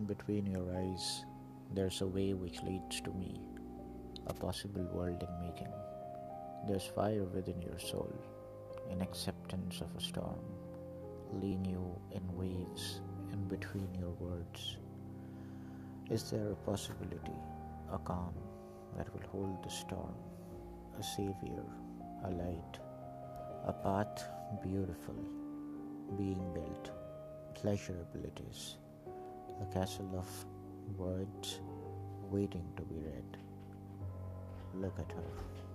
in between your eyes, there's a way which leads to me, a possible world in making. There's fire within your soul, in acceptance of a storm. Lean you in waves in between your words. Is there a possibility, a calm that will hold the storm, a savior, a light, a path beautiful, being built, pleasurable it is, a castle of words waiting to be read. Look at her.